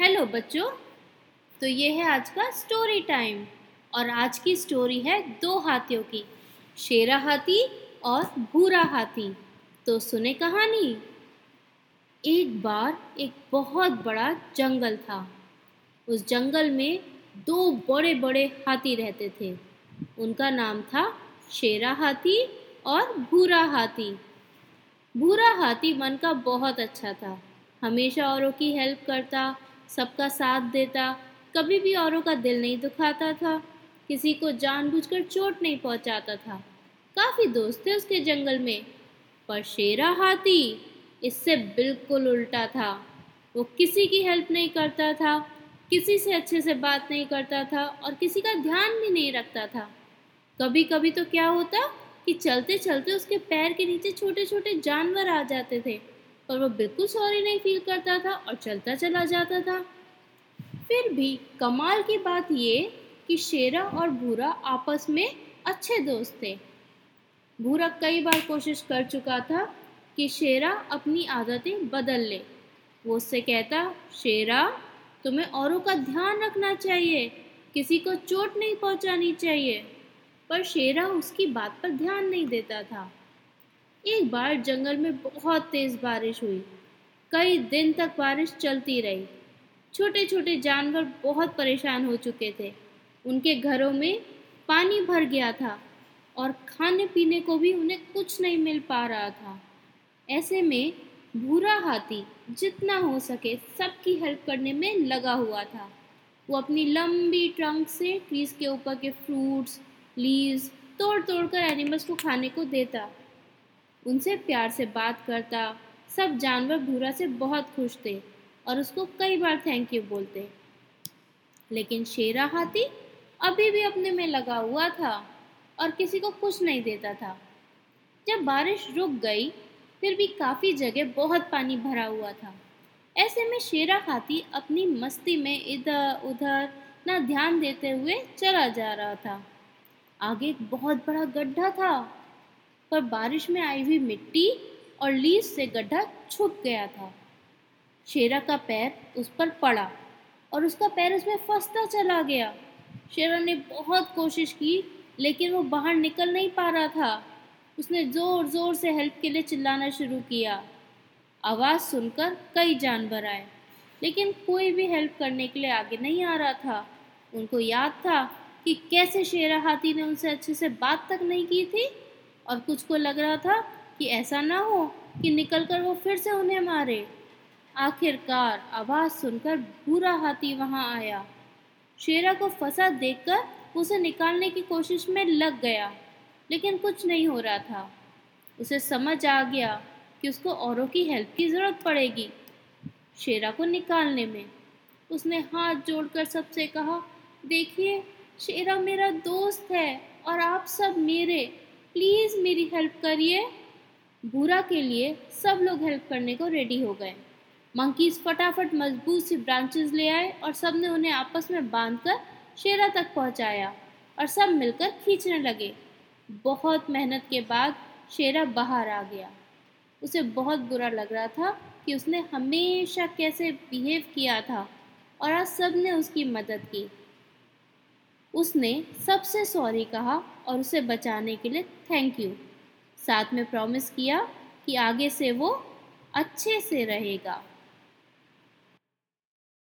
Hello बच्चों, तो ये है आज का स्टोरी टाइम। और आज की स्टोरी है दो हाथियों की, शेरा हाथी और भूरा हाथी। तो सुने कहानी। एक बार एक बहुत बड़ा जंगल था। उस जंगल में दो बड़े बड़े हाथी रहते थे। उनका नाम था शेरा हाथी और भूरा हाथी। भूरा हाथी मन का बहुत अच्छा था, हमेशा औरों की हेल्प करता, सबका साथ देता, कभी भी औरों का दिल नहीं दुखाता था, किसी को जानबूझकर चोट नहीं पहुंचाता था। काफ़ी दोस्त थे उसके जंगल में। पर शेरा हाथी इससे बिल्कुल उल्टा था। वो किसी की हेल्प नहीं करता था, किसी से अच्छे से बात नहीं करता था और किसी का ध्यान भी नहीं रखता था। कभी कभी तो क्या होता कि चलते चलते उसके पैर के नीचे छोटे छोटे जानवर आ जाते थे, पर वो बिल्कुल सॉरी नहीं फील करता था और चलता चला जाता था। फिर भी कमाल की बात ये कि शेरा और भूरा आपस में अच्छे दोस्त थे। भूरा कई बार कोशिश कर चुका था कि शेरा अपनी आदतें बदल ले। वो उससे कहता, शेरा तुम्हें औरों का ध्यान रखना चाहिए, किसी को चोट नहीं पहुंचानी चाहिए। पर शेरा उसकी बात पर ध्यान नहीं देता था। एक बार जंगल में बहुत तेज़ बारिश हुई। कई दिन तक बारिश चलती रही। छोटे छोटे जानवर बहुत परेशान हो चुके थे। उनके घरों में पानी भर गया था और खाने पीने को भी उन्हें कुछ नहीं मिल पा रहा था। ऐसे में भूरा हाथी जितना हो सके सबकी हेल्प करने में लगा हुआ था। वो अपनी लंबी ट्रंक से ट्रीज के ऊपर के फ्रूट्स, लीव्स तोड़ तोड़ कर एनिमल्स को खाने को देता, उनसे प्यार से बात करता। सब जानवर भूरा से बहुत खुश थे और उसको कई बार थैंक यू बोलते। लेकिन शेरा हाथी अभी भी अपने में लगा हुआ था और किसी को कुछ नहीं देता था। जब बारिश रुक गई, फिर भी काफ़ी जगह बहुत पानी भरा हुआ था। ऐसे में शेरा हाथी अपनी मस्ती में इधर उधर ना ध्यान देते हुए चला जा रहा था। आगे एक बहुत बड़ा गड्ढा था, पर बारिश में आई हुई मिट्टी और लीव से गड्ढा छुप गया था। शेरा का पैर उस पर पड़ा और उसका पैर उसमें फंसता चला गया। शेरा ने बहुत कोशिश की, लेकिन वो बाहर निकल नहीं पा रहा था। उसने ज़ोर ज़ोर से हेल्प के लिए चिल्लाना शुरू किया। आवाज़ सुनकर कई जानवर आए, लेकिन कोई भी हेल्प करने के लिए आगे नहीं आ रहा था। उनको याद था कि कैसे शेरा हाथी ने उनसे अच्छे से बात तक नहीं की थी और कुछ को लग रहा था कि ऐसा ना हो कि निकलकर वो फिर से उन्हें मारे। आखिरकार आवाज़ सुनकर भूरा हाथी वहाँ आया। शेरा को फंसा देखकर उसे निकालने की कोशिश में लग गया, लेकिन कुछ नहीं हो रहा था। उसे समझ आ गया कि उसको औरों की हेल्प की ज़रूरत पड़ेगी शेरा को निकालने में। उसने हाथ जोड़कर सबसे कहा, देखिए शेरा मेरा दोस्त है और आप सब मेरे, प्लीज़ मेरी हेल्प करिए। भूरा के लिए सब लोग हेल्प करने को रेडी हो गए। मंकीज़ फटाफट मजबूत सी ब्रांचेस ले आए और सब ने उन्हें आपस में बांधकर शेरा तक पहुंचाया और सब मिलकर खींचने लगे। बहुत मेहनत के बाद शेरा बाहर आ गया। उसे बहुत बुरा लग रहा था कि उसने हमेशा कैसे बिहेव किया था और आज सब ने उसकी मदद की। उसने सबसे सॉरी कहा और उसे बचाने के लिए थैंक यू, साथ में प्रॉमिस किया कि आगे से वो अच्छे से रहेगा।